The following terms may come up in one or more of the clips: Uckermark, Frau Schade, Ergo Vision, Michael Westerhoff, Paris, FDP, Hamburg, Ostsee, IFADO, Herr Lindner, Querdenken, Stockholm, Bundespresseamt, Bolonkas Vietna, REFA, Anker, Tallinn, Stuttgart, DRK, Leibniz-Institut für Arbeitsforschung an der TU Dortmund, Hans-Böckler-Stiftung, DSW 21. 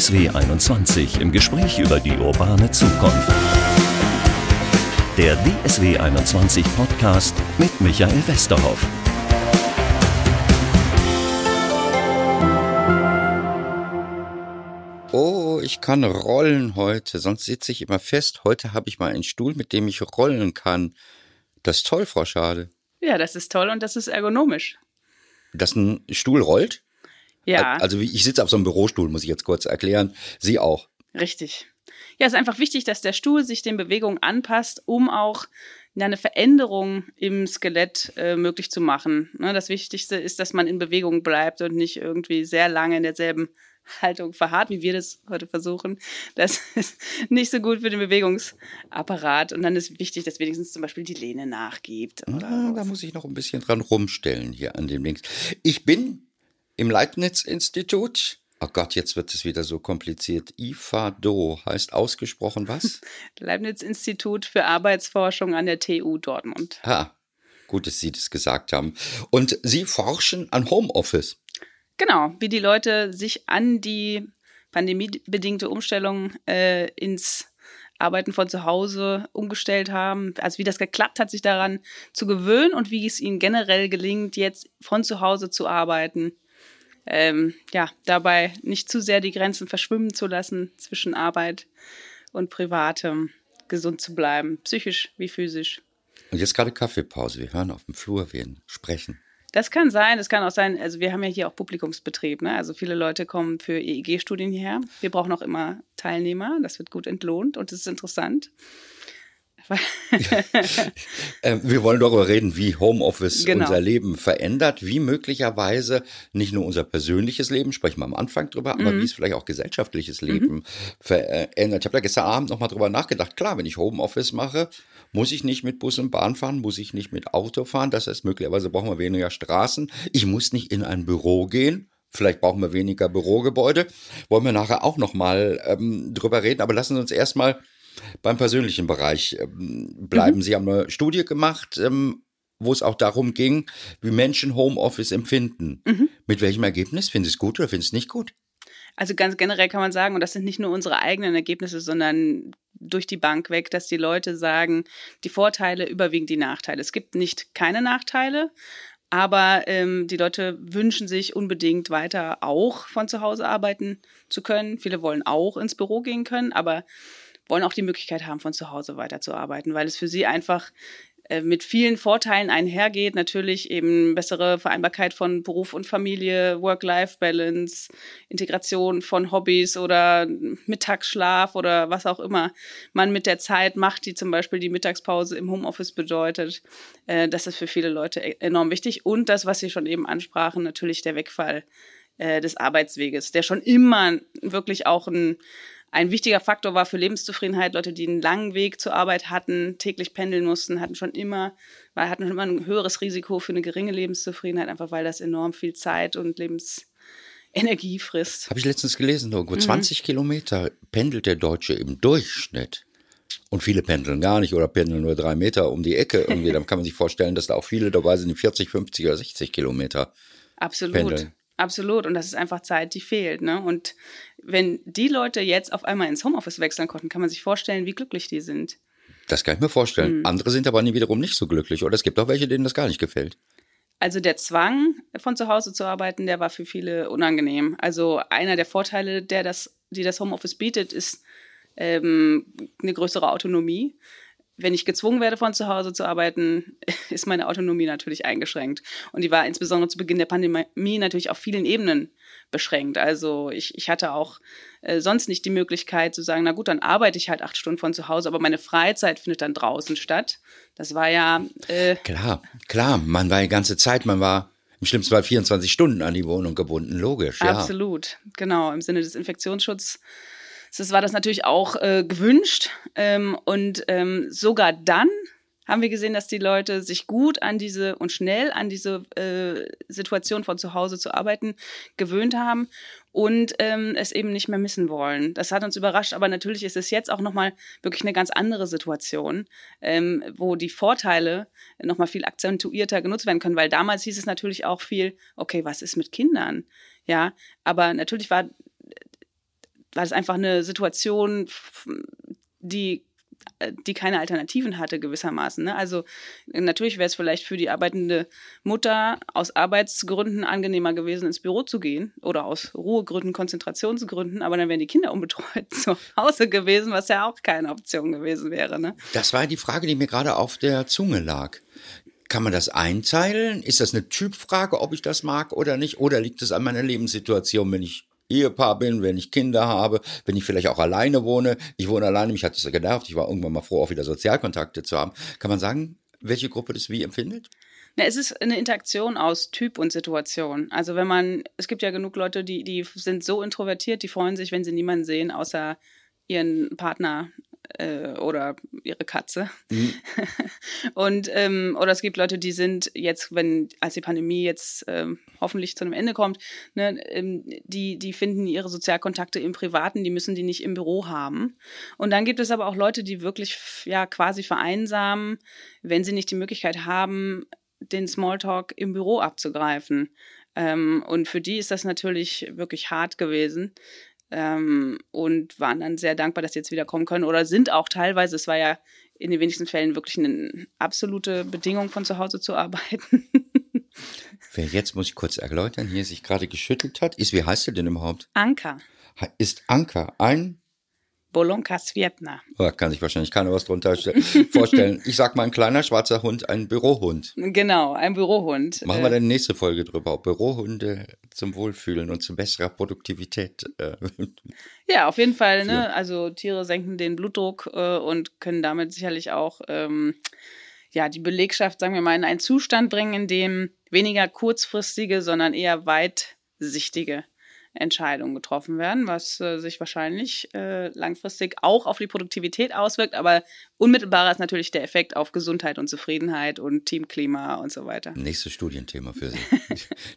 DSW 21 im Gespräch über die urbane Zukunft. Der DSW 21 Podcast mit Michael Westerhoff. Oh, ich kann rollen heute, sonst sitze ich immer fest. Heute habe ich mal einen Stuhl, mit dem ich rollen kann. Das ist toll, Frau Schade. Ja, das ist toll und das ist ergonomisch. Dass ein Stuhl rollt? Ja. Also ich sitze auf so einem Bürostuhl, muss ich jetzt kurz erklären. Sie auch. Richtig. Ja, es ist einfach wichtig, dass der Stuhl sich den Bewegungen anpasst, um auch eine Veränderung im Skelett möglich zu machen. Ne, das Wichtigste ist, dass man in Bewegung bleibt und nicht irgendwie sehr lange in derselben Haltung verharrt, wie wir das heute versuchen. Das ist nicht so gut für den Bewegungsapparat. Und dann ist wichtig, dass wenigstens zum Beispiel die Lehne nachgibt. Oder da muss ich noch ein bisschen dran rumstellen hier an dem Links. Ich bin im Leibniz-Institut. Oh Gott, jetzt wird es wieder so kompliziert. IFADO heißt ausgesprochen was? Leibniz-Institut für Arbeitsforschung an der TU Dortmund. Ah, gut, dass Sie das gesagt haben. Und Sie forschen an Homeoffice. Genau, wie die Leute sich an die pandemiebedingte Umstellung ins Arbeiten von zu Hause umgestellt haben, also wie das geklappt hat, sich daran zu gewöhnen und wie es ihnen generell gelingt, jetzt von zu Hause zu arbeiten. Dabei nicht zu sehr die Grenzen verschwimmen zu lassen zwischen Arbeit und Privatem, gesund zu bleiben, psychisch wie physisch. Und jetzt gerade Kaffeepause, wir hören auf dem Flur wen sprechen. Das kann sein, das kann auch sein, also wir haben ja hier auch Publikumsbetrieb, ne? Also viele Leute kommen für EEG-Studien hierher. Wir brauchen auch immer Teilnehmer, das wird gut entlohnt und das ist interessant. Wir wollen darüber reden, wie Homeoffice unser Leben verändert, wie möglicherweise nicht nur unser persönliches Leben, sprechen wir am Anfang drüber, aber wie es vielleicht auch gesellschaftliches Leben verändert. Ich habe da gestern Abend nochmal drüber nachgedacht. Klar, wenn ich Homeoffice mache, muss ich nicht mit Bus und Bahn fahren, muss ich nicht mit Auto fahren. Das heißt, möglicherweise brauchen wir weniger Straßen. Ich muss nicht in ein Büro gehen. Vielleicht brauchen wir weniger Bürogebäude. Wollen wir nachher auch nochmal drüber reden. Aber lassen Sie uns erstmal beim persönlichen Bereich bleiben. Sie haben eine Studie gemacht, wo es auch darum ging, wie Menschen Homeoffice empfinden. Mit welchem Ergebnis? Findest du es gut oder findest du es nicht gut? Also ganz generell kann man sagen, und das sind nicht nur unsere eigenen Ergebnisse, sondern durch die Bank weg, dass die Leute sagen, die Vorteile überwiegen die Nachteile. Es gibt nicht keine Nachteile, aber die Leute wünschen sich unbedingt weiter auch von zu Hause arbeiten zu können. Viele wollen auch ins Büro gehen können, aber wollen auch die Möglichkeit haben, von zu Hause weiterzuarbeiten, weil es für sie einfach mit vielen Vorteilen einhergeht. Natürlich eben bessere Vereinbarkeit von Beruf und Familie, Work-Life-Balance, Integration von Hobbys oder Mittagsschlaf oder was auch immer man mit der Zeit macht, die zum Beispiel die Mittagspause im Homeoffice bedeutet. Das ist für viele Leute enorm wichtig. Und das, was Sie schon eben ansprachen, natürlich der Wegfall des Arbeitsweges, der schon immer wirklich auch ein wichtiger Faktor war für Lebenszufriedenheit. Leute, die einen langen Weg zur Arbeit hatten, täglich pendeln mussten, hatten schon immer ein höheres Risiko für eine geringe Lebenszufriedenheit, einfach weil das enorm viel Zeit und Lebensenergie frisst. Habe ich letztens gelesen, irgendwo 20 Kilometer pendelt der Deutsche im Durchschnitt. Und viele pendeln gar nicht oder pendeln nur 3 Meter um die Ecke irgendwie. Dann kann man sich vorstellen, dass da auch viele dabei sind, die 40, 50 oder 60 Kilometer pendeln. Absolut. Und das ist einfach Zeit, die fehlt. Ne? Und wenn die Leute jetzt auf einmal ins Homeoffice wechseln konnten, kann man sich vorstellen, wie glücklich die sind. Das kann ich mir vorstellen. Andere sind aber wiederum nicht so glücklich. Oder es gibt auch welche, denen das gar nicht gefällt. Also der Zwang, von zu Hause zu arbeiten, der war für viele unangenehm. Also einer der Vorteile, die das Homeoffice bietet, ist eine größere Autonomie. Wenn ich gezwungen werde, von zu Hause zu arbeiten, ist meine Autonomie natürlich eingeschränkt. Und die war insbesondere zu Beginn der Pandemie natürlich auf vielen Ebenen beschränkt. Also ich hatte auch sonst nicht die Möglichkeit zu sagen, na gut, dann arbeite ich halt 8 Stunden von zu Hause, aber meine Freizeit findet dann draußen statt. Das war ja... Klar, man war die ganze Zeit, man war im schlimmsten Fall 24 Stunden an die Wohnung gebunden, logisch. Absolut, ja. Genau, im Sinne des Infektionsschutzes. Das war das natürlich auch gewünscht sogar dann haben wir gesehen, dass die Leute sich gut an diese und schnell an diese Situation von zu Hause zu arbeiten gewöhnt haben und es eben nicht mehr missen wollen. Das hat uns überrascht, aber natürlich ist es jetzt auch nochmal wirklich eine ganz andere Situation, wo die Vorteile nochmal viel akzentuierter genutzt werden können, weil damals hieß es natürlich auch viel, okay, was ist mit Kindern? Ja, aber natürlich war war das einfach eine Situation, die keine Alternativen hatte gewissermaßen. Ne? Also natürlich wäre es vielleicht für die arbeitende Mutter aus Arbeitsgründen angenehmer gewesen, ins Büro zu gehen oder aus Ruhegründen, Konzentrationsgründen, aber dann wären die Kinder unbetreut zu Hause gewesen, was ja auch keine Option gewesen wäre. Ne? Das war die Frage, die mir gerade auf der Zunge lag. Kann man das einteilen? Ist das eine Typfrage, ob ich das mag oder nicht? Oder liegt es an meiner Lebenssituation, wenn ich Ehepaar bin, wenn ich Kinder habe, wenn ich vielleicht auch alleine wohne? Ich wohne alleine, mich hat das ja genervt. Ich war irgendwann mal froh, auch wieder Sozialkontakte zu haben. Kann man sagen, welche Gruppe das wie empfindet? Na, es ist eine Interaktion aus Typ und Situation. Also wenn man, es gibt ja genug Leute, die sind so introvertiert, die freuen sich, wenn sie niemanden sehen, außer ihren Partner oder ihre Katze. Mhm. Und oder es gibt Leute, die sind jetzt, als die Pandemie jetzt hoffentlich zu einem Ende kommt, ne, die finden ihre Sozialkontakte im Privaten, die müssen die nicht im Büro haben. Und dann gibt es aber auch Leute, die wirklich ja quasi vereinsamen, wenn sie nicht die Möglichkeit haben, den Smalltalk im Büro abzugreifen. Und für die ist das natürlich wirklich hart gewesen. Und waren dann sehr dankbar, dass sie jetzt wieder kommen können oder sind auch teilweise, es war ja in den wenigsten Fällen wirklich eine absolute Bedingung, von zu Hause zu arbeiten. Wer jetzt, muss ich kurz erläutern, hier sich gerade geschüttelt hat, ist, wie heißt du denn überhaupt? Anker. Ist Anker ein? Bolonkas Vietna. Oh, kann sich wahrscheinlich keiner was drunter vorstellen. Ich sag mal, ein kleiner schwarzer Hund, ein Bürohund. Genau, ein Bürohund. Machen wir dann die nächste Folge drüber, ob Bürohunde zum Wohlfühlen und zu besserer Produktivität. Ja, auf jeden Fall. Ne? Also Tiere senken den Blutdruck und können damit sicherlich auch die Belegschaft, sagen wir mal, in einen Zustand bringen, in dem weniger kurzfristige, sondern eher weitsichtige Entscheidungen getroffen werden, was sich wahrscheinlich langfristig auch auf die Produktivität auswirkt, aber unmittelbarer ist natürlich der Effekt auf Gesundheit und Zufriedenheit und Teamklima und so weiter. Nächstes Studienthema für Sie,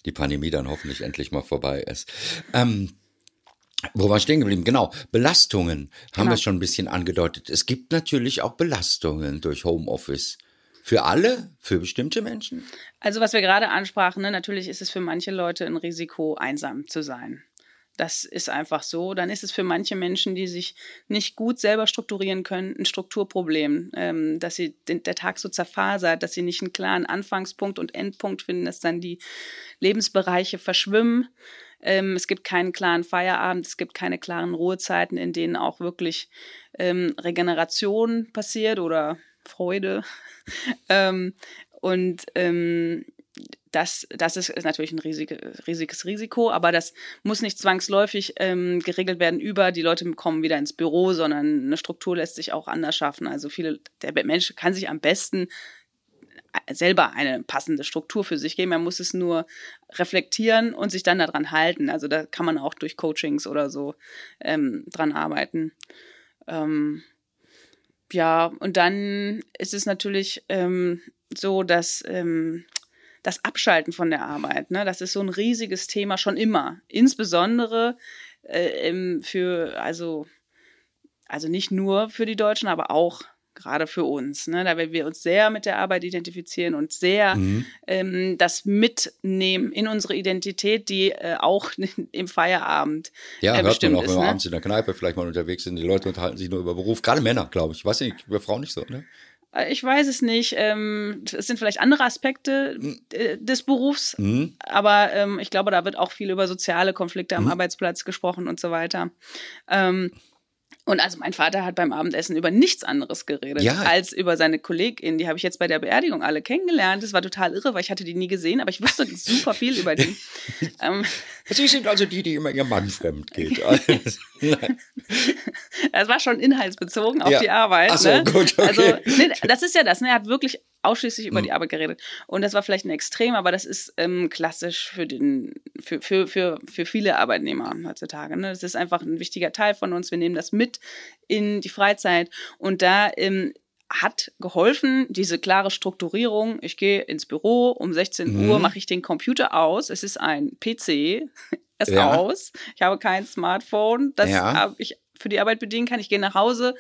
die Pandemie dann hoffentlich endlich mal vorbei ist. Wo war ich stehen geblieben? Genau, Belastungen haben wir schon ein bisschen angedeutet. Es gibt natürlich auch Belastungen durch Homeoffice. Für alle? Für bestimmte Menschen? Also was wir gerade ansprachen, ne, natürlich ist es für manche Leute ein Risiko, einsam zu sein. Das ist einfach so. Dann ist es für manche Menschen, die sich nicht gut selber strukturieren können, ein Strukturproblem, dass sie der Tag so zerfasert, dass sie nicht einen klaren Anfangspunkt und Endpunkt finden, dass dann die Lebensbereiche verschwimmen. Es gibt keinen klaren Feierabend, es gibt keine klaren Ruhezeiten, in denen auch wirklich Regeneration passiert oder Freude. Das ist natürlich ein riesiges Risiko, aber das muss nicht zwangsläufig geregelt werden über die Leute kommen wieder ins Büro, sondern eine Struktur lässt sich auch anders schaffen. Also der Mensch kann sich am besten selber eine passende Struktur für sich geben. Man muss es nur reflektieren und sich dann daran halten. Also da kann man auch durch Coachings oder so dran arbeiten. Ja, und dann ist es natürlich so, dass das Abschalten von der Arbeit, ne, das ist so ein riesiges Thema schon immer. Insbesondere also nicht nur für die Deutschen, aber auch gerade für uns, ne, da wir uns sehr mit der Arbeit identifizieren und sehr das mitnehmen in unsere Identität, die auch im Feierabend bestimmt ist. Ja, hört man auch, wenn wir abends in der Kneipe vielleicht mal unterwegs sind, die Leute unterhalten sich nur über Beruf, gerade Männer, glaube ich. Weiß nicht, über Frauen nicht so, ne? Ich weiß es nicht. Es sind vielleicht andere Aspekte des Berufs, aber ich glaube, da wird auch viel über soziale Konflikte am Arbeitsplatz gesprochen und so weiter. Und also mein Vater hat beim Abendessen über nichts anderes geredet als über seine KollegInnen. Die habe ich jetzt bei der Beerdigung alle kennengelernt. Das war total irre, weil ich hatte die nie gesehen, aber ich wusste super viel über die. Sie sind also die immer ihrem Mann fremd geht. Das war schon inhaltsbezogen auf die Arbeit. Ach so, ne? Gut, okay. Also, nee, das ist ja das. Ne? Er hat wirklich ausschließlich über die Arbeit geredet. Und das war vielleicht ein Extrem, aber das ist klassisch für viele Arbeitnehmer heutzutage. Ne? Das ist einfach ein wichtiger Teil von uns. Wir nehmen das mit in die Freizeit. Und da hat geholfen, diese klare Strukturierung. Ich gehe ins Büro, um 16 Uhr mache ich den Computer aus. Es ist ein PC, es aus. Ich habe kein Smartphone, das ich für die Arbeit bedienen kann. Ich gehe nach Hause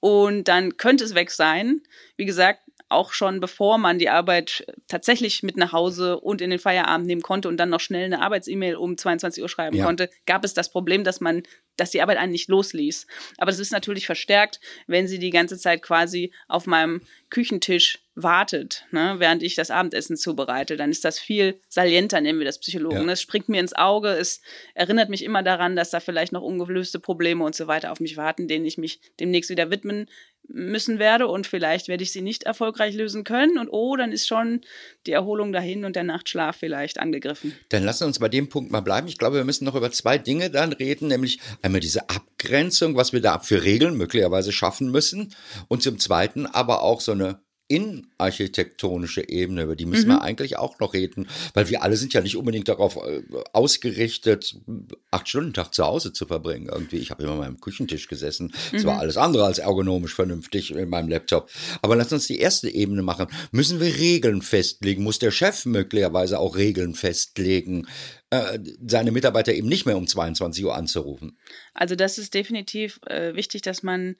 und dann könnte es weg sein. Wie gesagt, auch schon bevor man die Arbeit tatsächlich mit nach Hause und in den Feierabend nehmen konnte und dann noch schnell eine Arbeits-E-Mail um 22 Uhr schreiben konnte, gab es das Problem, dass man dass die Arbeit einen nicht losließ. Aber es ist natürlich verstärkt, wenn sie die ganze Zeit quasi auf meinem Küchentisch wartet, ne, während ich das Abendessen zubereite, dann ist das viel salienter, nennen wir das Psychologen. Ja. Das springt mir ins Auge, es erinnert mich immer daran, dass da vielleicht noch ungelöste Probleme und so weiter auf mich warten, denen ich mich demnächst wieder widmen müssen werde und vielleicht werde ich sie nicht erfolgreich lösen können und oh, dann ist schon die Erholung dahin und der Nachtschlaf vielleicht angegriffen. Dann lassen wir uns bei dem Punkt mal bleiben. Ich glaube, wir müssen noch über zwei Dinge dann reden, nämlich einmal diese Abgrenzung, was wir da für Regeln möglicherweise schaffen müssen und zum Zweiten aber auch so eine innenarchitektonische Ebene, über die müssen wir eigentlich auch noch reden, weil wir alle sind ja nicht unbedingt darauf ausgerichtet, 8-Stunden-Tag zu Hause zu verbringen irgendwie. Ich habe immer an meinem Küchentisch gesessen. Es war alles andere als ergonomisch vernünftig in meinem Laptop. Aber lass uns die erste Ebene machen. Müssen wir Regeln festlegen? Muss der Chef möglicherweise auch Regeln festlegen? Seine Mitarbeiter eben nicht mehr um 22 Uhr anzurufen. Also das ist definitiv wichtig, dass man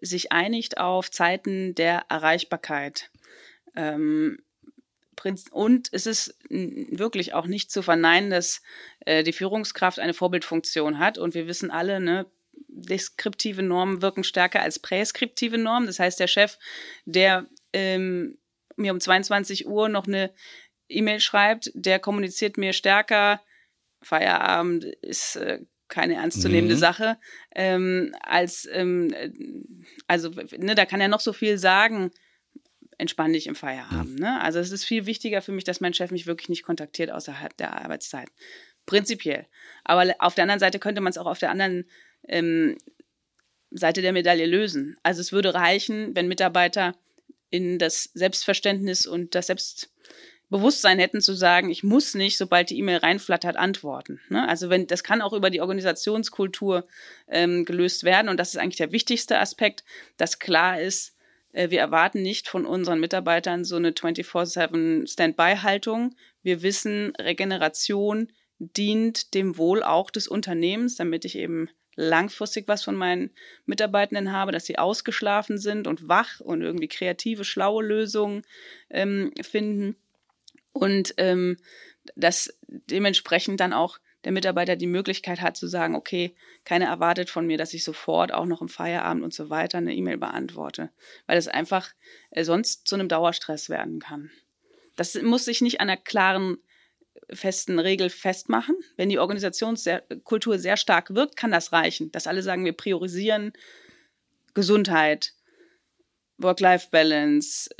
sich einigt auf Zeiten der Erreichbarkeit. Und es ist wirklich auch nicht zu verneinen, dass die Führungskraft eine Vorbildfunktion hat. Und wir wissen alle, ne, deskriptive Normen wirken stärker als präskriptive Normen. Das heißt, der Chef, der mir um 22 Uhr noch eine E-Mail schreibt, der kommuniziert mir stärker, Feierabend ist keine ernstzunehmende Sache, da kann er noch so viel sagen, entspann dich im Feierabend, ne? Also es ist viel wichtiger für mich, dass mein Chef mich wirklich nicht kontaktiert außerhalb der Arbeitszeit, prinzipiell. Aber auf der anderen Seite könnte man es auch auf der anderen Seite der Medaille lösen. Also es würde reichen, wenn Mitarbeiter in das Selbstverständnis und das Selbstbewusstsein hätten zu sagen, ich muss nicht, sobald die E-Mail reinflattert, antworten. Ne? Also wenn das kann auch über die Organisationskultur gelöst werden und das ist eigentlich der wichtigste Aspekt, dass klar ist, wir erwarten nicht von unseren Mitarbeitern so eine 24/7-Standby-Haltung. Wir wissen, Regeneration dient dem Wohl auch des Unternehmens, damit ich eben langfristig was von meinen Mitarbeitenden habe, dass sie ausgeschlafen sind und wach und irgendwie kreative, schlaue Lösungen finden. Und dass dementsprechend dann auch der Mitarbeiter die Möglichkeit hat zu sagen, okay, keiner erwartet von mir, dass ich sofort auch noch im Feierabend und so weiter eine E-Mail beantworte, weil das einfach sonst zu einem Dauerstress werden kann. Das muss sich nicht an einer klaren, festen Regel festmachen. Wenn die Organisationskultur sehr stark wirkt, kann das reichen, dass alle sagen, wir priorisieren Gesundheit, Work-Life-Balance,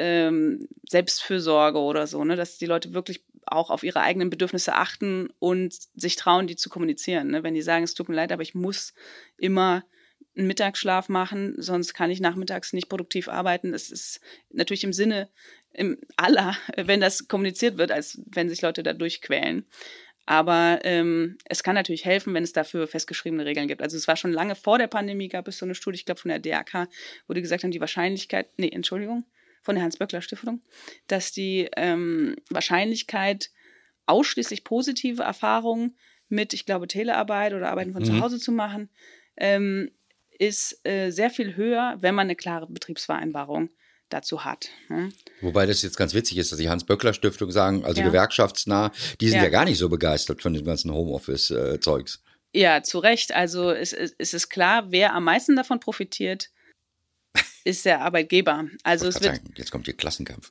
Selbstfürsorge oder so, ne? Dass die Leute wirklich auch auf ihre eigenen Bedürfnisse achten und sich trauen, die zu kommunizieren. Ne? Wenn die sagen, es tut mir leid, aber ich muss immer einen Mittagsschlaf machen, sonst kann ich nachmittags nicht produktiv arbeiten. Es ist natürlich im Sinne aller, wenn das kommuniziert wird, als wenn sich Leute dadurch quälen. Aber es kann natürlich helfen, wenn es dafür festgeschriebene Regeln gibt. Also es war schon lange vor der Pandemie, gab es so eine Studie, ich glaube von der DRK, wo die gesagt haben, die Wahrscheinlichkeit, von der Hans-Böckler-Stiftung, dass die Wahrscheinlichkeit, ausschließlich positive Erfahrungen mit, ich glaube, Telearbeit oder Arbeiten von zu Hause zu machen, ist sehr viel höher, wenn man eine klare Betriebsvereinbarung dazu hat. Ne? Wobei das jetzt ganz witzig ist, dass die Hans-Böckler-Stiftung sagen, also gewerkschaftsnah, die sind ja gar nicht so begeistert von dem ganzen Homeoffice-Zeugs. Ja, zu Recht. Also es ist klar, wer am meisten davon profitiert, ist der Arbeitgeber. Also jetzt kommt hier Klassenkampf.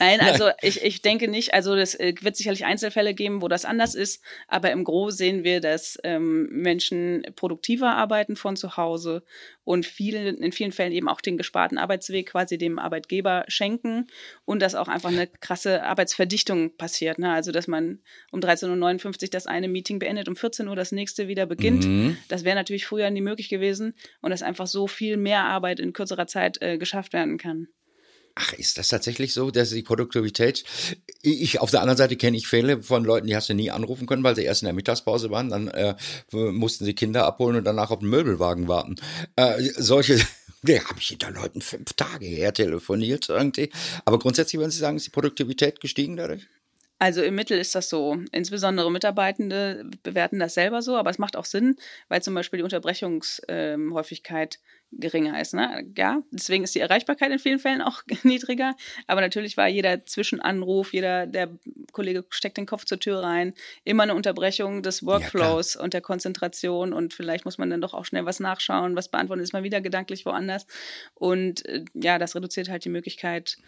Nein, also ich denke nicht. Also es wird sicherlich Einzelfälle geben, wo das anders ist. Aber im Gros sehen wir, dass Menschen produktiver arbeiten von zu Hause und in vielen Fällen eben auch den gesparten Arbeitsweg quasi dem Arbeitgeber schenken und dass auch einfach eine krasse Arbeitsverdichtung passiert. Ne? Also dass man um 13.59 Uhr das eine Meeting beendet, um 14 Uhr das nächste wieder beginnt. Das wäre natürlich früher nie möglich gewesen und dass einfach so viel mehr Arbeit in kürzerer Zeit geschafft werden kann. Ach, ist das tatsächlich so, dass die Produktivität, auf der anderen Seite kenne ich Fälle von Leuten, die hast du nie anrufen können, weil sie erst in der Mittagspause waren, dann mussten sie Kinder abholen und danach auf den Möbelwagen warten. Da habe ich hinter Leuten 5 Tage her telefoniert irgendwie. Aber grundsätzlich würden Sie sagen, ist die Produktivität gestiegen dadurch? Also im Mittel ist das so. Insbesondere Mitarbeitende bewerten das selber so, aber es macht auch Sinn, weil zum Beispiel die Unterbrechungshäufigkeit geringer ist. Ne? Ja, deswegen ist die Erreichbarkeit in vielen Fällen auch niedriger. Aber natürlich war jeder Zwischenanruf, der Kollege steckt den Kopf zur Tür rein, immer eine Unterbrechung des Workflows und der Konzentration. Und vielleicht muss man dann doch auch schnell was nachschauen, was beantworten, ist man wieder gedanklich woanders. Und ja, das reduziert halt die Möglichkeit,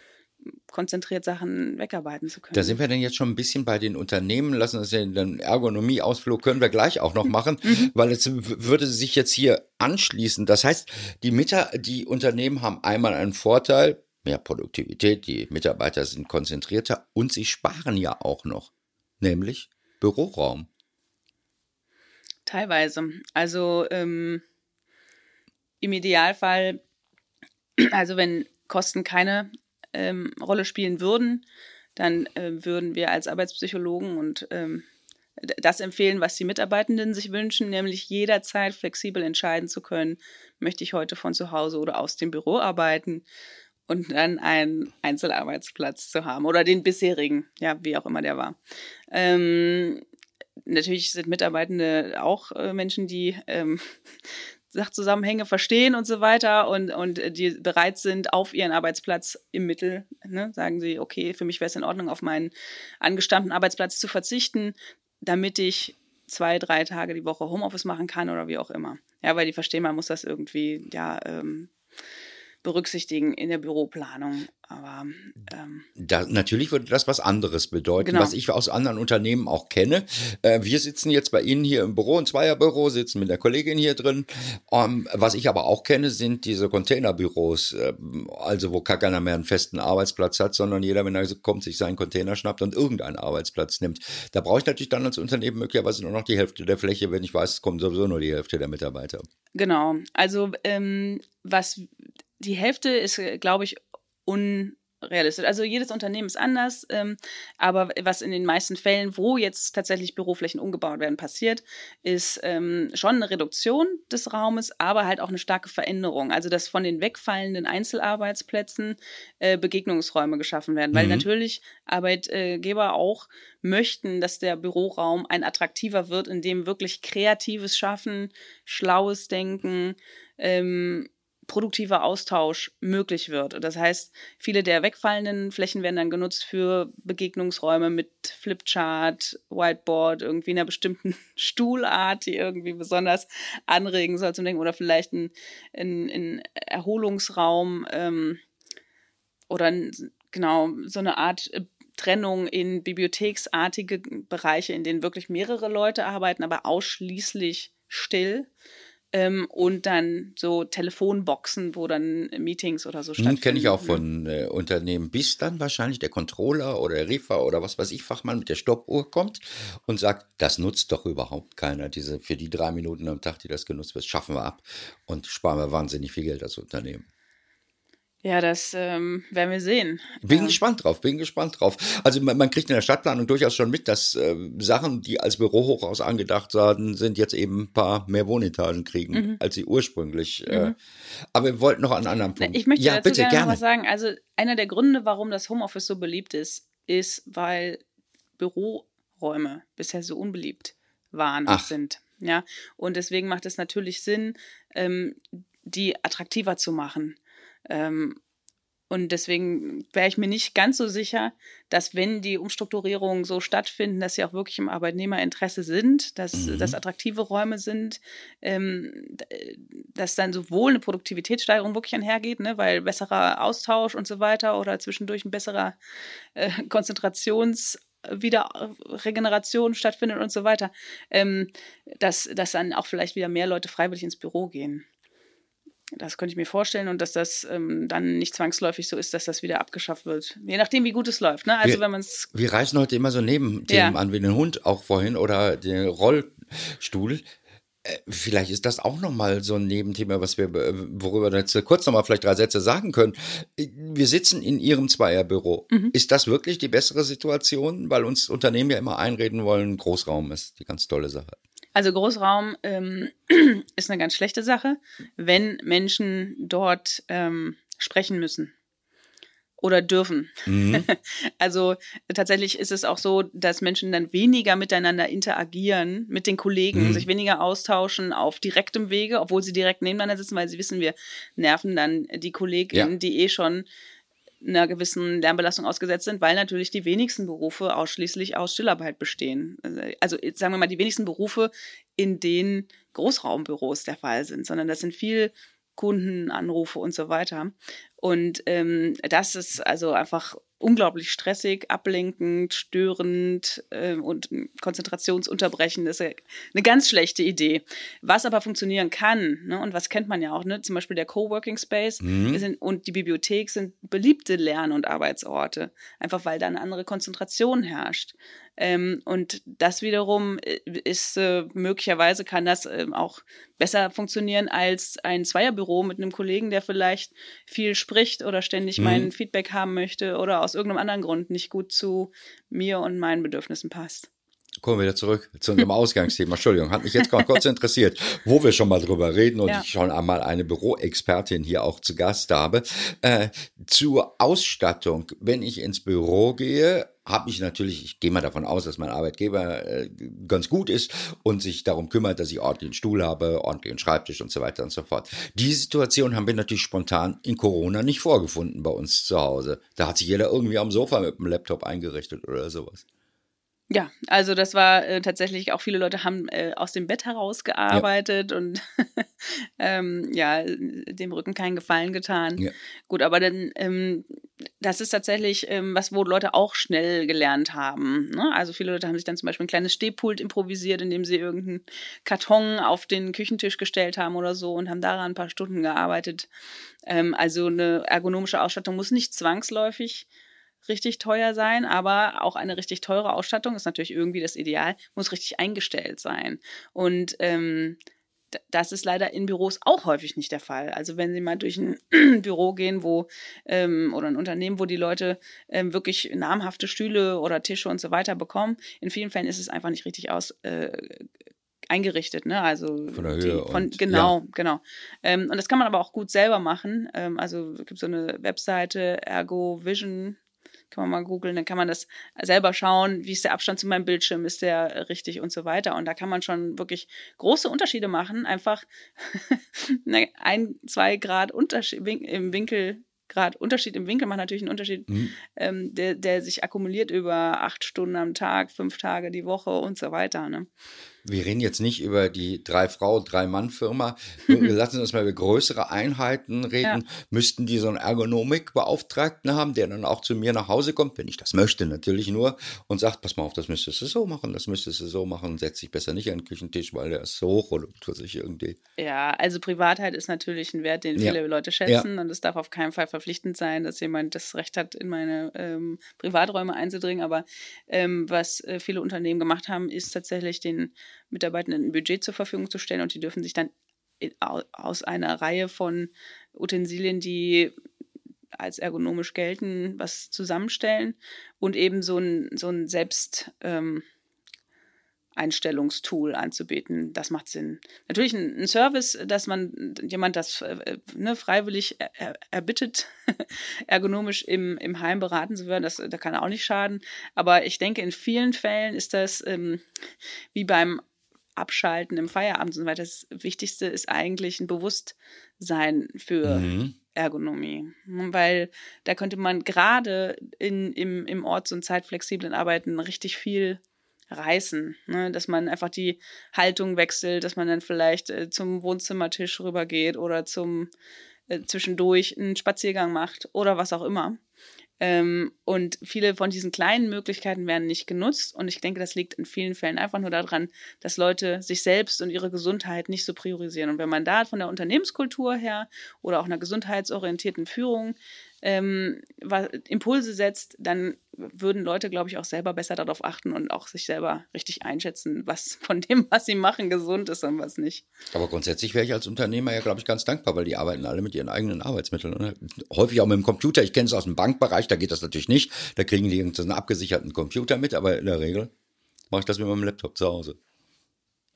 konzentriert Sachen wegarbeiten zu können. Da sind wir dann jetzt schon ein bisschen bei den Unternehmen. Lassen wir uns den Ergonomie-Ausflug können wir gleich auch noch machen, weil es würde sich jetzt hier anschließen. Das heißt, die Unternehmen haben einmal einen Vorteil, mehr Produktivität, die Mitarbeiter sind konzentrierter und sie sparen ja auch noch, nämlich Büroraum. Teilweise. Also im Idealfall, also wenn Kosten keine Rolle spielen würden, dann würden wir als Arbeitspsychologen und das empfehlen, was die Mitarbeitenden sich wünschen, nämlich jederzeit flexibel entscheiden zu können, möchte ich heute von zu Hause oder aus dem Büro arbeiten und dann einen Einzelarbeitsplatz zu haben oder den bisherigen, ja, wie auch immer der war. Natürlich sind Mitarbeitende auch Menschen, die Sachzusammenhänge verstehen und so weiter und die bereit sind, auf ihren Arbeitsplatz im Mittel, ne, sagen sie, okay, für mich wäre es in Ordnung, auf meinen angestammten Arbeitsplatz zu verzichten, damit ich 2-3 Tage die Woche Homeoffice machen kann oder wie auch immer. Ja, weil die verstehen, man muss das irgendwie berücksichtigen in der Büroplanung. Aber natürlich würde das was anderes bedeuten, genau, was ich aus anderen Unternehmen auch kenne. Wir sitzen jetzt bei Ihnen hier im Büro, ein Zweierbüro, sitzen mit der Kollegin hier drin. Was ich aber auch kenne, sind diese Containerbüros, also wo keiner mehr einen festen Arbeitsplatz hat, sondern jeder, wenn er kommt, sich seinen Container schnappt und irgendeinen Arbeitsplatz nimmt. Da brauche ich natürlich dann als Unternehmen möglicherweise nur noch die Hälfte der Fläche, wenn ich weiß, es kommt sowieso nur die Hälfte der Mitarbeiter. Genau, also die Hälfte ist, glaube ich, unrealistisch. Also jedes Unternehmen ist anders, aber was in den meisten Fällen, wo jetzt tatsächlich Büroflächen umgebaut werden, passiert, ist schon eine Reduktion des Raumes, aber halt auch eine starke Veränderung. Also dass von den wegfallenden Einzelarbeitsplätzen Begegnungsräume geschaffen werden, weil natürlich Arbeitgeber auch möchten, dass der Büroraum ein attraktiver wird, in dem wirklich kreatives Schaffen, schlaues Denken, produktiver Austausch möglich wird. Und das heißt, viele der wegfallenden Flächen werden dann genutzt für Begegnungsräume mit Flipchart, Whiteboard, irgendwie einer bestimmten Stuhlart, die irgendwie besonders anregen soll zum Denken, oder vielleicht ein Erholungsraum oder so eine Art Trennung in bibliotheksartige Bereiche, in denen wirklich mehrere Leute arbeiten, aber ausschließlich still. Und dann so Telefonboxen, wo dann Meetings oder so stattfinden. Kenne ich auch von Unternehmen, bis dann wahrscheinlich der Controller oder der Refa oder was weiß ich, Fachmann mit der Stoppuhr kommt und sagt, das nutzt doch überhaupt keiner. Für die 3 Minuten am Tag, die das genutzt wird, schaffen wir ab und sparen wir wahnsinnig viel Geld als Unternehmen. Ja, das werden wir sehen. Bin gespannt drauf. Also man kriegt in der Stadtplanung durchaus schon mit, dass Sachen, die als Bürohochhaus angedacht waren, sind jetzt eben ein paar mehr Wohnetagen kriegen, als sie ursprünglich. Aber wir wollten noch an einen anderen Punkt. Ich möchte dazu gerne noch was sagen. Also einer der Gründe, warum das Homeoffice so beliebt ist, weil Büroräume bisher so unbeliebt waren und sind. Ja? Und deswegen macht es natürlich Sinn, die attraktiver zu machen. Und deswegen wäre ich mir nicht ganz so sicher, dass wenn die Umstrukturierungen so stattfinden, dass sie auch wirklich im Arbeitnehmerinteresse sind, dass das attraktive Räume sind, dass dann sowohl eine Produktivitätssteigerung wirklich einhergeht, ne, weil besserer Austausch und so weiter oder zwischendurch ein besserer Konzentrationswiederregeneration stattfindet und so weiter, dass dann auch vielleicht wieder mehr Leute freiwillig ins Büro gehen. Das könnte ich mir vorstellen und dass das dann nicht zwangsläufig so ist, dass das wieder abgeschafft wird. Je nachdem, wie gut es läuft. Ne? Also wir reißen heute immer so Nebenthemen an, wie den Hund auch vorhin oder den Rollstuhl. Vielleicht ist das auch nochmal so ein Nebenthema, worüber wir jetzt kurz nochmal vielleicht 3 Sätze sagen können. Wir sitzen in Ihrem Zweierbüro. Ist das wirklich die bessere Situation? Weil uns Unternehmen ja immer einreden wollen, Großraum ist die ganz tolle Sache. Also Großraum ist eine ganz schlechte Sache, wenn Menschen dort sprechen müssen oder dürfen. Mhm. Also tatsächlich ist es auch so, dass Menschen dann weniger miteinander interagieren, mit den Kollegen, sich weniger austauschen auf direktem Wege, obwohl sie direkt nebeneinander sitzen, weil sie wissen, wir nerven dann die KollegInnen, die eh schon einer gewissen Lärmbelastung ausgesetzt sind, weil natürlich die wenigsten Berufe ausschließlich aus Stillarbeit bestehen. Also sagen wir mal, die wenigsten Berufe, in denen Großraumbüros der Fall sind, sondern das sind viel Kundenanrufe und so weiter. Und das ist also einfach unglaublich stressig, ablenkend, störend und konzentrationsunterbrechend. Das ist eine ganz schlechte Idee. Was aber funktionieren kann, ne, und was kennt man ja auch, ne, zum Beispiel der Coworking Space und die Bibliothek sind beliebte Lern- und Arbeitsorte, einfach weil da eine andere Konzentration herrscht. Und das wiederum ist möglicherweise, kann das auch besser funktionieren als ein Zweierbüro mit einem Kollegen, der vielleicht viel spricht oder ständig mein Feedback haben möchte oder aus irgendeinem anderen Grund nicht gut zu mir und meinen Bedürfnissen passt. Kommen wir wieder zurück zu unserem Ausgangsthema. Entschuldigung, hat mich jetzt kurz interessiert, wo wir schon mal drüber reden und ich schon einmal eine Büroexpertin hier auch zu Gast habe. Zur Ausstattung, wenn ich ins Büro gehe, habe ich natürlich, ich gehe mal davon aus, dass mein Arbeitgeber ganz gut ist und sich darum kümmert, dass ich ordentlichen Stuhl habe, ordentlichen Schreibtisch und so weiter und so fort. Die Situation haben wir natürlich spontan in Corona nicht vorgefunden bei uns zu Hause. Da hat sich jeder irgendwie am Sofa mit dem Laptop eingerichtet oder sowas. Ja, also das war tatsächlich auch, viele Leute haben aus dem Bett heraus gearbeitet und dem Rücken keinen Gefallen getan. Ja. Gut, aber dann, das ist tatsächlich was, wo Leute auch schnell gelernt haben, ne? Also viele Leute haben sich dann zum Beispiel ein kleines Stehpult improvisiert, indem sie irgendeinen Karton auf den Küchentisch gestellt haben oder so und haben daran ein paar Stunden gearbeitet. Also eine ergonomische Ausstattung muss nicht zwangsläufig richtig teuer sein, aber auch eine richtig teure Ausstattung ist natürlich irgendwie das Ideal, muss richtig eingestellt sein. Und das ist leider in Büros auch häufig nicht der Fall. Also wenn Sie mal durch ein Büro gehen, wo oder ein Unternehmen, wo die Leute wirklich namhafte Stühle oder Tische und so weiter bekommen, in vielen Fällen ist es einfach nicht richtig eingerichtet, ne? Also von der Höhe genau. Und das kann man aber auch gut selber machen. Also es gibt so eine Webseite, Ergo Vision, kann man mal googeln, dann kann man das selber schauen, wie ist der Abstand zu meinem Bildschirm, ist der richtig und so weiter. Und da kann man schon wirklich große Unterschiede machen, einfach 1-2 Grad Unterschied im Winkel macht natürlich einen Unterschied, der sich akkumuliert über 8 Stunden am Tag, 5 Tage die Woche und so weiter, ne? Wir reden jetzt nicht über die 3-Frau-3-Mann-Firma. Wir lassen uns mal über größere Einheiten reden. Ja. Müssten die so einen Ergonomikbeauftragten haben, der dann auch zu mir nach Hause kommt, wenn ich das möchte natürlich nur, und sagt, pass mal auf, das müsstest du so machen, und setz dich besser nicht an den Küchentisch, weil der ist so hoch oder tut sich irgendwie. Ja, also Privatheit ist natürlich ein Wert, den viele Leute schätzen, und es darf auf keinen Fall verpflichtend sein, dass jemand das Recht hat, in meine Privaträume einzudringen, aber was viele Unternehmen gemacht haben, ist tatsächlich den Mitarbeitenden ein Budget zur Verfügung zu stellen und die dürfen sich dann aus einer Reihe von Utensilien, die als ergonomisch gelten, was zusammenstellen und eben so ein Selbsteinstellungstool anzubieten. Das macht Sinn. Natürlich ein Service, dass jemand das freiwillig erbittet, ergonomisch im Heim beraten zu werden, da kann auch nicht schaden. Aber ich denke, in vielen Fällen ist das wie beim Abschalten im Feierabend und so weiter. Das Wichtigste ist eigentlich ein Bewusstsein für Ergonomie, weil da könnte man gerade im orts- und zeitflexiblen Arbeiten richtig viel reißen, ne? Dass man einfach die Haltung wechselt, dass man dann vielleicht zum Wohnzimmertisch rübergeht oder zum zwischendurch einen Spaziergang macht oder was auch immer. Und viele von diesen kleinen Möglichkeiten werden nicht genutzt und ich denke, das liegt in vielen Fällen einfach nur daran, dass Leute sich selbst und ihre Gesundheit nicht so priorisieren. Und wenn man da von der Unternehmenskultur her oder auch einer gesundheitsorientierten Führung Impulse setzt, dann würden Leute, glaube ich, auch selber besser darauf achten und auch sich selber richtig einschätzen, was von dem, was sie machen, gesund ist und was nicht. Aber grundsätzlich wäre ich als Unternehmer ja, glaube ich, ganz dankbar, weil die arbeiten alle mit ihren eigenen Arbeitsmitteln, ne? Häufig auch mit dem Computer. Ich kenne es aus dem Bankbereich, da geht das natürlich nicht. Da kriegen die irgendeinen abgesicherten Computer mit, aber in der Regel mache ich das mit meinem Laptop zu Hause.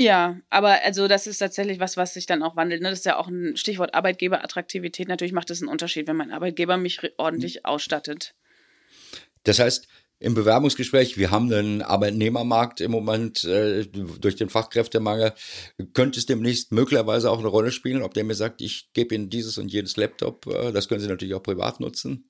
Ja, aber also das ist tatsächlich was, was sich dann auch wandelt. Ne? Das ist ja auch ein Stichwort Arbeitgeberattraktivität. Natürlich macht das einen Unterschied, wenn mein Arbeitgeber mich ordentlich ausstattet. Das heißt, im Bewerbungsgespräch, wir haben einen Arbeitnehmermarkt im Moment durch den Fachkräftemangel, könnte es demnächst möglicherweise auch eine Rolle spielen, ob der mir sagt, ich gebe Ihnen dieses und jenes Laptop, das können Sie natürlich auch privat nutzen?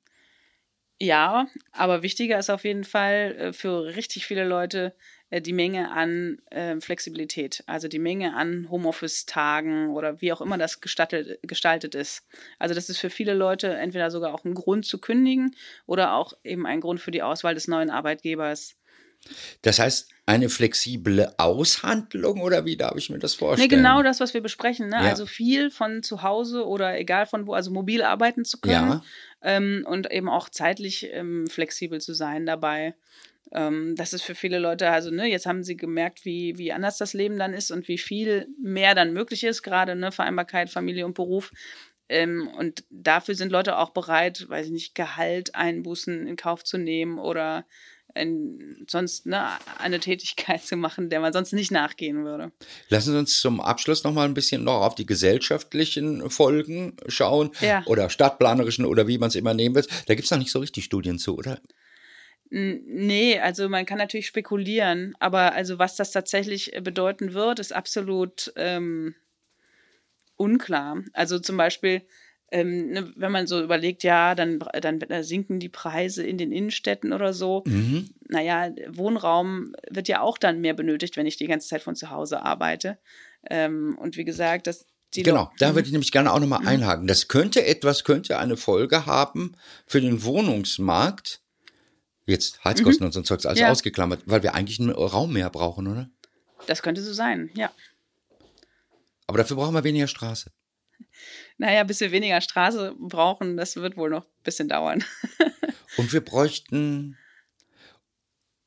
Ja, aber wichtiger ist auf jeden Fall für richtig viele Leute die Menge an Flexibilität, also die Menge an Homeoffice-Tagen oder wie auch immer das gestaltet ist. Also das ist für viele Leute entweder sogar auch ein Grund zu kündigen oder auch eben ein Grund für die Auswahl des neuen Arbeitgebers. Das heißt, eine flexible Aushandlung oder wie darf ich mir das vorstellen? Nee, genau das, was wir besprechen. Ne? Ja. Also viel von zu Hause oder egal von wo, also mobil arbeiten zu können, ja. Und eben auch zeitlich flexibel zu sein dabei. Das ist für viele Leute, also ne, jetzt haben sie gemerkt, wie anders das Leben dann ist und wie viel mehr dann möglich ist, gerade ne, Vereinbarkeit, Familie und Beruf. Und dafür sind Leute auch bereit, weiß ich nicht, Gehaltseinbußen in Kauf zu nehmen oder sonst ne, eine Tätigkeit zu machen, der man sonst nicht nachgehen würde. Lassen Sie uns zum Abschluss nochmal ein bisschen noch auf die gesellschaftlichen Folgen schauen, ja, oder stadtplanerischen oder wie man es immer nehmen will. Da gibt es noch nicht so richtig Studien zu, oder? Nee, also man kann natürlich spekulieren, aber also was das tatsächlich bedeuten wird, ist absolut unklar. Also zum Beispiel, wenn man so überlegt, ja, dann sinken die Preise in den Innenstädten oder so. Mhm. Naja, Wohnraum wird ja auch dann mehr benötigt, wenn ich die ganze Zeit von zu Hause arbeite. Und wie gesagt, das... Genau, da würde ich nämlich gerne auch nochmal einhaken. Das könnte eine Folge haben für den Wohnungsmarkt. Jetzt Heizkosten und so ein Zeugs, alles ausgeklammert, weil wir eigentlich einen Raum mehr brauchen, oder? Das könnte so sein, ja. Aber dafür brauchen wir weniger Straße. Naja, ein bisschen weniger Straße brauchen, das wird wohl noch ein bisschen dauern. Und wir bräuchten...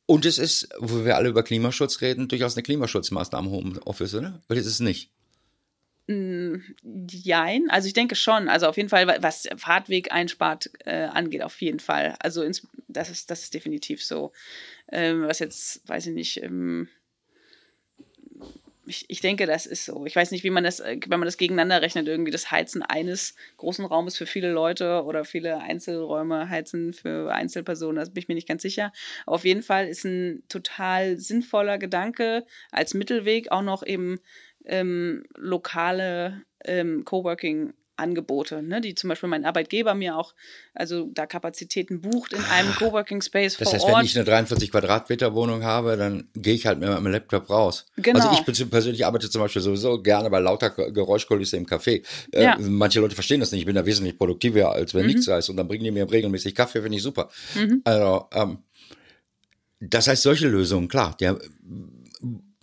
Und es ist, wo wir alle über Klimaschutz reden, durchaus eine Klimaschutzmaßnahme im Homeoffice, oder? Weil das ist es nicht. Jein, also ich denke schon, also auf jeden Fall, was Fahrtweg einspart angeht, auf jeden Fall, also das ist definitiv so, was jetzt, weiß ich nicht, ich denke, das ist so, ich weiß nicht, wie man das, wenn man das gegeneinander rechnet, irgendwie das Heizen eines großen Raumes für viele Leute oder viele Einzelräume heizen für Einzelpersonen, da bin ich mir nicht ganz sicher, aber auf jeden Fall ist ein total sinnvoller Gedanke als Mittelweg auch noch eben lokale Coworking-Angebote, ne, die zum Beispiel mein Arbeitgeber mir auch, also da Kapazitäten bucht in einem Coworking-Space vor Ort. Das heißt, wenn ich eine 43 Quadratmeter Wohnung habe, dann gehe ich halt mit meinem Laptop raus. Genau. Also ich persönlich arbeite zum Beispiel sowieso gerne bei lauter Geräuschkulisse im Café. Ja. Manche Leute verstehen das nicht. Ich bin da wesentlich produktiver, als wenn nichts heißt. Und dann bringen die mir regelmäßig Kaffee, finde ich super. Mhm. Also, das heißt, solche Lösungen, klar, der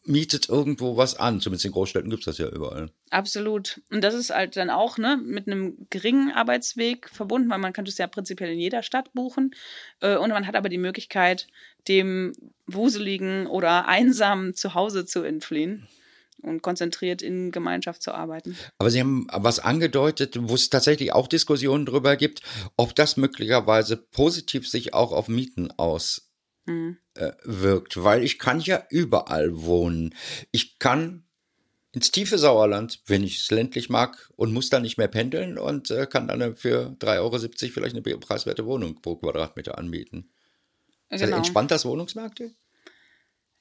mietet irgendwo was an, zumindest in Großstädten gibt es das ja überall. Absolut. Und das ist halt dann auch ne, mit einem geringen Arbeitsweg verbunden, weil man könnte es ja prinzipiell in jeder Stadt buchen und man hat aber die Möglichkeit, dem wuseligen oder einsamen Zuhause zu entfliehen und konzentriert in Gemeinschaft zu arbeiten. Aber Sie haben was angedeutet, wo es tatsächlich auch Diskussionen darüber gibt, ob das möglicherweise positiv sich auch auf Mieten auswirkt. Wirkt, weil ich kann ja überall wohnen. Ich kann ins tiefe Sauerland, wenn ich es ländlich mag, und muss dann nicht mehr pendeln und kann dann für 3,70 € vielleicht eine preiswerte Wohnung pro Quadratmeter anmieten. Genau. Also entspannt das Wohnungsmärkte?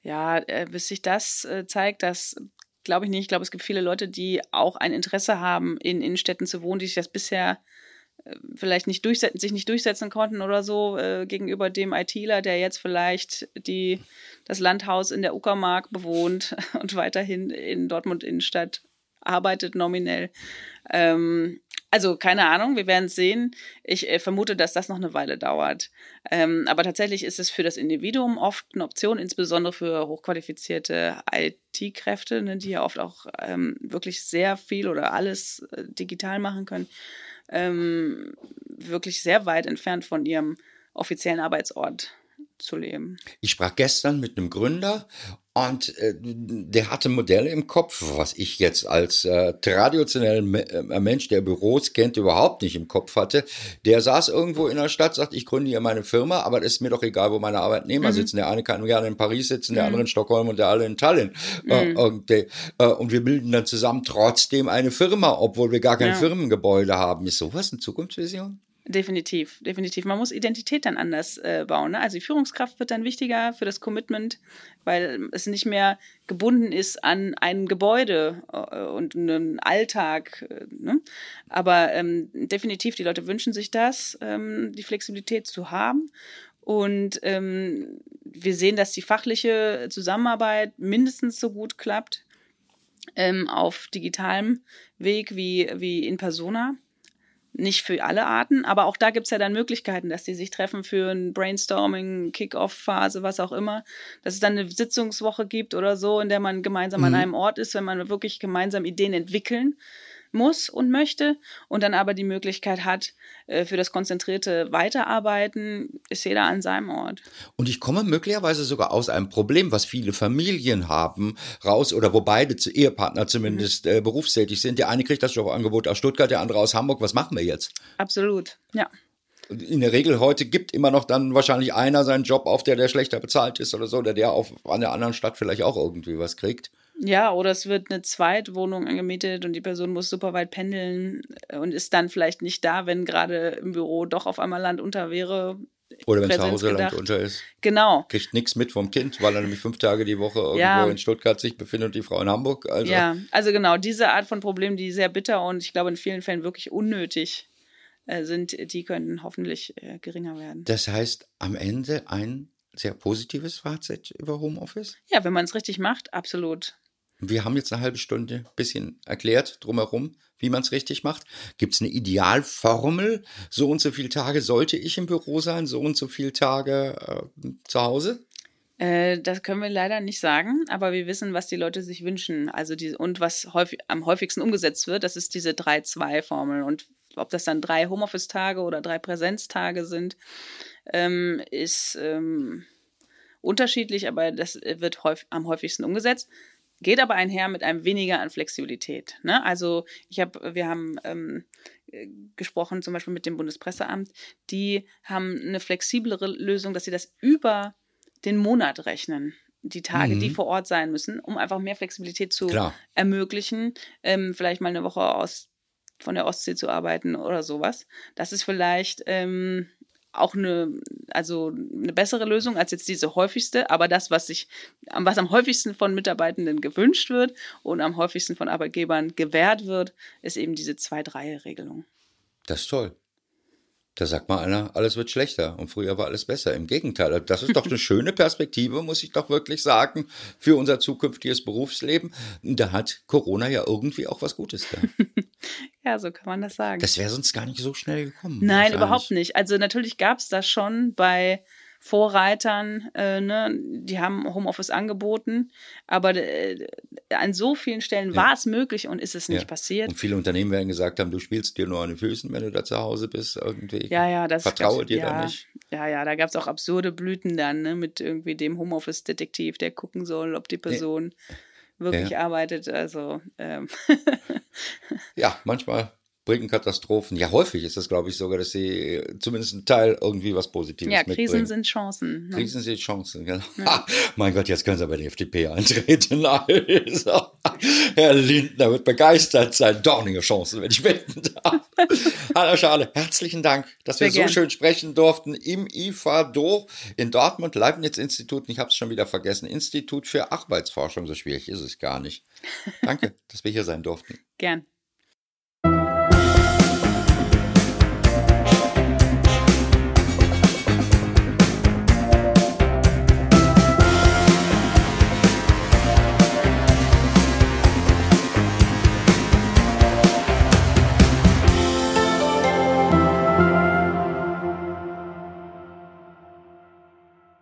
Ja, bis sich das zeigt, dass glaube ich nicht. Ich glaube, es gibt viele Leute, die auch ein Interesse haben, in Innenstädten zu wohnen, die sich das bisher vielleicht nicht durchsetzen konnten oder so gegenüber dem ITler, der jetzt vielleicht das Landhaus in der Uckermark bewohnt und weiterhin in Dortmund Innenstadt arbeitet nominell. Also keine Ahnung, wir werden es sehen. Ich vermute, dass das noch eine Weile dauert. Aber tatsächlich ist es für das Individuum oft eine Option, insbesondere für hochqualifizierte IT-Kräfte, ne, die ja oft auch wirklich sehr viel oder alles digital machen können. Wirklich sehr weit entfernt von ihrem offiziellen Arbeitsort zu leben. Ich sprach gestern mit einem Gründer und der hatte Modelle im Kopf, was ich jetzt als traditioneller Mensch, der Büros kennt, überhaupt nicht im Kopf hatte. Der saß irgendwo in der Stadt, sagt, ich gründe hier meine Firma, aber das ist mir doch egal, wo meine Arbeitnehmer sitzen. Der eine kann gerne in Paris sitzen, der andere in Stockholm und der andere in Tallinn. Und wir bilden dann zusammen trotzdem eine Firma, obwohl wir gar kein Firmengebäude haben. Ist sowas eine Zukunftsvision? Definitiv, definitiv. Man muss Identität dann anders bauen, ne? Also die Führungskraft wird dann wichtiger für das Commitment, weil es nicht mehr gebunden ist an ein Gebäude und einen Alltag. Ne? Aber definitiv, die Leute wünschen sich das, die Flexibilität zu haben. Und wir sehen, dass die fachliche Zusammenarbeit mindestens so gut klappt auf digitalem Weg wie in persona. Nicht für alle Arten, aber auch da gibt es ja dann Möglichkeiten, dass die sich treffen für ein Brainstorming, Kick-Off-Phase, was auch immer. Dass es dann eine Sitzungswoche gibt oder so, in der man gemeinsam an einem Ort ist, wenn man wirklich gemeinsam Ideen entwickeln muss und möchte und dann aber die Möglichkeit hat, für das konzentrierte Weiterarbeiten, ist jeder an seinem Ort. Und ich komme möglicherweise sogar aus einem Problem, was viele Familien haben, raus oder wo beide Ehepartner zumindest berufstätig sind. Der eine kriegt das Jobangebot aus Stuttgart, der andere aus Hamburg. Was machen wir jetzt? Absolut, ja. In der Regel heute gibt immer noch dann wahrscheinlich einer seinen Job auf, der schlechter bezahlt ist oder so, oder der an der anderen Stadt vielleicht auch irgendwie was kriegt. Ja, oder es wird eine Zweitwohnung angemietet und die Person muss super weit pendeln und ist dann vielleicht nicht da, wenn gerade im Büro doch auf einmal Land unter wäre. Oder wenn zu Hause Land unter ist. Genau. Kriegt nichts mit vom Kind, weil er nämlich 5 Tage die Woche irgendwo in Stuttgart sich befindet und die Frau in Hamburg. Also. Ja, also genau, diese Art von Problemen, die sehr bitter und ich glaube in vielen Fällen wirklich unnötig sind, die könnten hoffentlich geringer werden. Das heißt, am Ende ein sehr positives Fazit über Homeoffice? Ja, wenn man es richtig macht, absolut. Wir haben jetzt eine halbe Stunde ein bisschen erklärt drumherum, wie man es richtig macht. Gibt es eine Idealformel? So und so viele Tage sollte ich im Büro sein, so und so viele Tage zu Hause? Das können wir leider nicht sagen, aber wir wissen, was die Leute sich wünschen. Also und was am häufigsten umgesetzt wird, das ist diese 3-2-Formel. Und ob das dann 3 Homeoffice-Tage oder 3 Präsenztage sind, ist unterschiedlich, aber das wird am häufigsten umgesetzt. Geht aber einher mit einem weniger an Flexibilität. Ne? Also wir haben gesprochen zum Beispiel mit dem Bundespresseamt, die haben eine flexiblere Lösung, dass sie das über den Monat rechnen, die Tage, die vor Ort sein müssen, um einfach mehr Flexibilität zu ermöglichen, vielleicht mal eine Woche von der Ostsee zu arbeiten oder sowas. Das ist vielleicht auch eine bessere Lösung als jetzt diese häufigste, aber das, was am häufigsten von Mitarbeitenden gewünscht wird und am häufigsten von Arbeitgebern gewährt wird, ist eben diese 2-3-Regelung. Das ist toll. Da sagt mal einer, alles wird schlechter und früher war alles besser. Im Gegenteil, das ist doch eine schöne Perspektive, muss ich doch wirklich sagen, für unser zukünftiges Berufsleben. Da hat Corona ja irgendwie auch was Gutes da. Ja, so kann man das sagen. Das wäre sonst gar nicht so schnell gekommen. Nein, überhaupt nicht. Also natürlich gab es das schon bei Vorreitern, ne? Die haben Homeoffice angeboten, aber an so vielen Stellen war es möglich und ist es nicht passiert. Und viele Unternehmen werden gesagt haben, du spielst dir nur an den Füßen, wenn du da zu Hause bist. Irgendwie. Ja, das vertraue dir da nicht. Ja, da gab es auch absurde Blüten dann, ne? Mit irgendwie dem Homeoffice-Detektiv, der gucken soll, ob die Person wirklich arbeitet. Also ja, manchmal bringen Katastrophen. Ja, häufig ist das, glaube ich, sogar, dass sie zumindest ein Teil irgendwie was Positives mitbringen. Ja, Krisen sind Chancen. Ne? Krisen sind Chancen, genau. Ja. Ha, mein Gott, jetzt können sie bei der FDP eintreten. Also, Herr Lindner wird begeistert sein. Dornige Chancen, wenn ich wetten darf. Frau Schade, herzlichen Dank, dass wir so schön sprechen durften im IFADO in Dortmund, Leibniz-Institut, ich habe es schon wieder vergessen, Institut für Arbeitsforschung, so schwierig ist es gar nicht. Danke, dass wir hier sein durften. Gern.